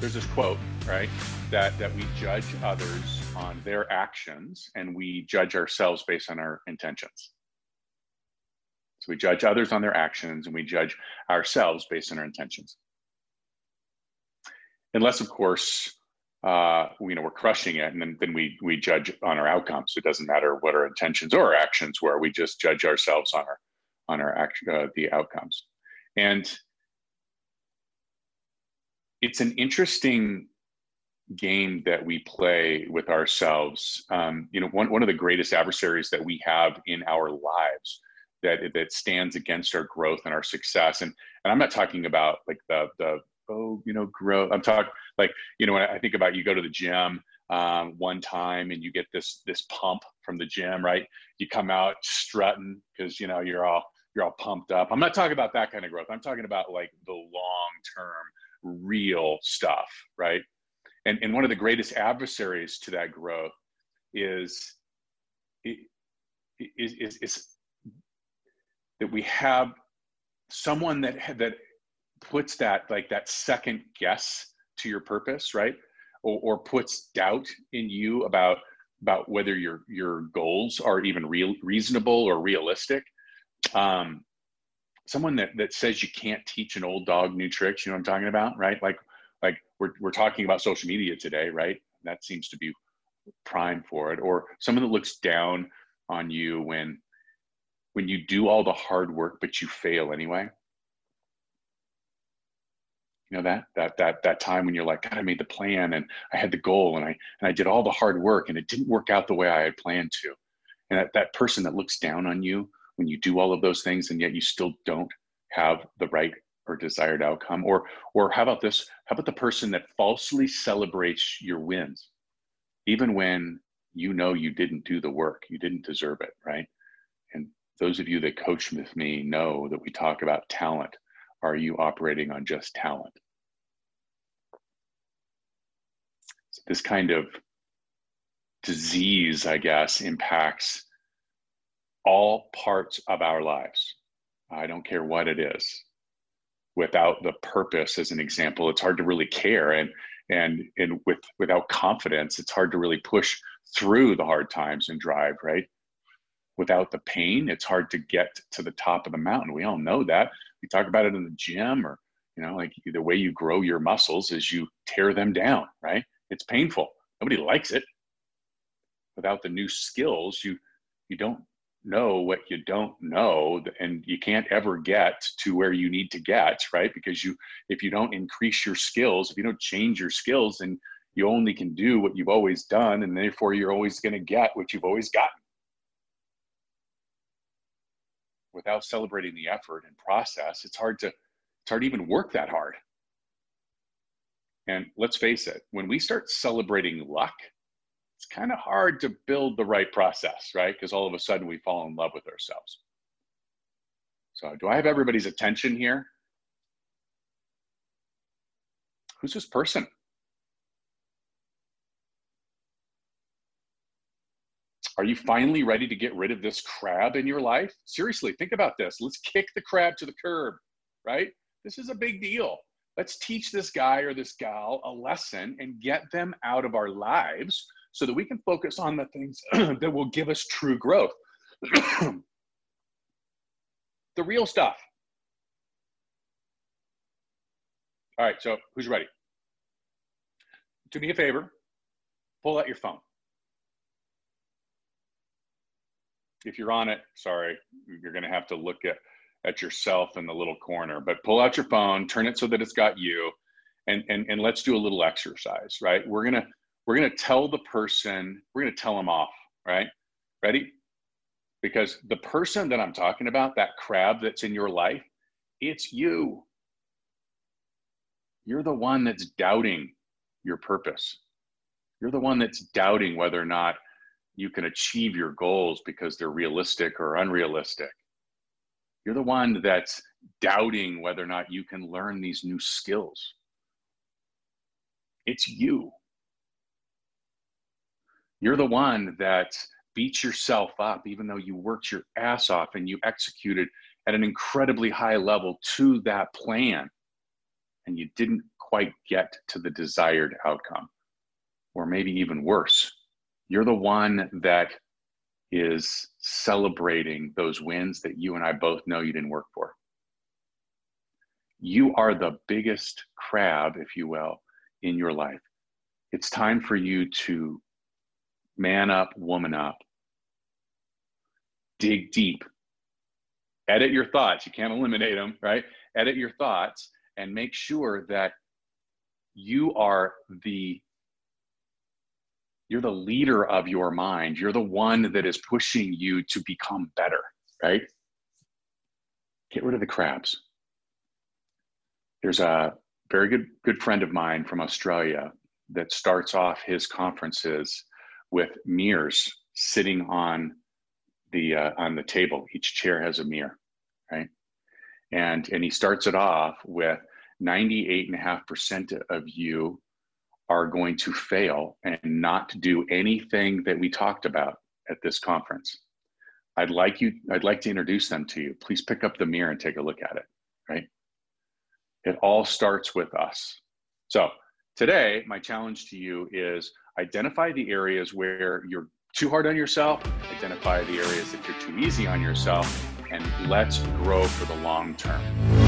there's this quote, right, that we judge others on their actions and we judge ourselves based on our intentions. So we judge others on their actions and we judge ourselves based on our intentions. Unless, of course, we're crushing it, and then we judge on our outcomes. It doesn't matter what our intentions or our actions were. We just judge ourselves on the outcomes. And it's an interesting game that we play with ourselves. One of the greatest adversaries that we have in our lives that stands against our growth and our success. And I'm not talking about like the growth. I'm talking like, when I think about, you go to the gym one time and you get this pump from the gym, right? You come out strutting because, you're all pumped up. I'm not talking about that kind of growth. I'm talking about like the long-term real stuff, right? And one of the greatest adversaries to that growth is that we have someone that puts that second guess to your purpose, right? Or puts doubt in you about whether your goals are even reasonable or realistic. Someone that says you can't teach an old dog new tricks. You know what I'm talking about, right? Like we're talking about social media today, right? That seems to be prime for it. Or someone that looks down on you when you do all the hard work, but you fail anyway. You know, that time when you're like, God, I made the plan and I had the goal and I did all the hard work and it didn't work out the way I had planned to. And that person that looks down on you when you do all of those things and yet you still don't have the right or desired outcome. Or how about this? How about the person that falsely celebrates your wins, even when you know you didn't do the work, you didn't deserve it, right? And those of you that coach with me know that we talk about talent. Are you operating on just talent? So this kind of disease, I guess, impacts all parts of our lives. I don't care what it is. Without the purpose, as an example, it's hard to really care. And without confidence, it's hard to really push through the hard times and drive, right? Without the pain, it's hard to get to the top of the mountain. We all know that. We talk about it in the gym, or, like the way you grow your muscles is you tear them down, right? It's painful. Nobody likes it. Without the new skills, you don't know what you don't know, and you can't ever get to where you need to get, right? Because if you don't increase your skills, if you don't change your skills, then you only can do what you've always done, and therefore you're always going to get what you've always gotten. Without celebrating the effort and process, it's hard to even work that hard. And let's face it, when we start celebrating luck, it's kind of hard to build the right process, right? Because all of a sudden we fall in love with ourselves. So do I have everybody's attention here? Who's this person? Are you finally ready to get rid of this crab in your life? Seriously, think about this. Let's kick the crab to the curb, right? This is a big deal. Let's teach this guy or this gal a lesson and get them out of our lives so that we can focus on the things that will give us true growth. The real stuff. All right, so who's ready? Do me a favor, pull out your phone. If you're on it, sorry, you're going to have to look at yourself in the little corner, but pull out your phone, turn it so that it's got you, and let's do a little exercise, right? We're going to tell the person, we're going to tell them off, right? Ready? Because the person that I'm talking about, that crab that's in your life, it's you. You're the one that's doubting your purpose. You're the one that's doubting whether or not you can achieve your goals because they're realistic or unrealistic. You're the one that's doubting whether or not you can learn these new skills. It's you. You're the one that beats yourself up even though you worked your ass off and you executed at an incredibly high level to that plan. and you didn't quite get to the desired outcome. Or maybe even worse, you're the one that is celebrating those wins that you and I both know you didn't work for. You are the biggest crab, if you will, in your life. It's time for you to man up, woman up, dig deep, edit your thoughts. You can't eliminate them, right? Edit your thoughts and make sure that you are you're the leader of your mind. You're the one that is pushing you to become better, right? Get rid of the crabs. There's a very good friend of mine from Australia that starts off his conferences with mirrors sitting on the table. Each chair has a mirror, right? And he starts it off with 98.5% of you are going to fail and not do anything that we talked about at this conference. I'd like to introduce them to you. Please pick up the mirror and take a look at it, right? It all starts with us. So today, my challenge to you is identify the areas where you're too hard on yourself, identify the areas that you're too easy on yourself, and let's grow for the long term.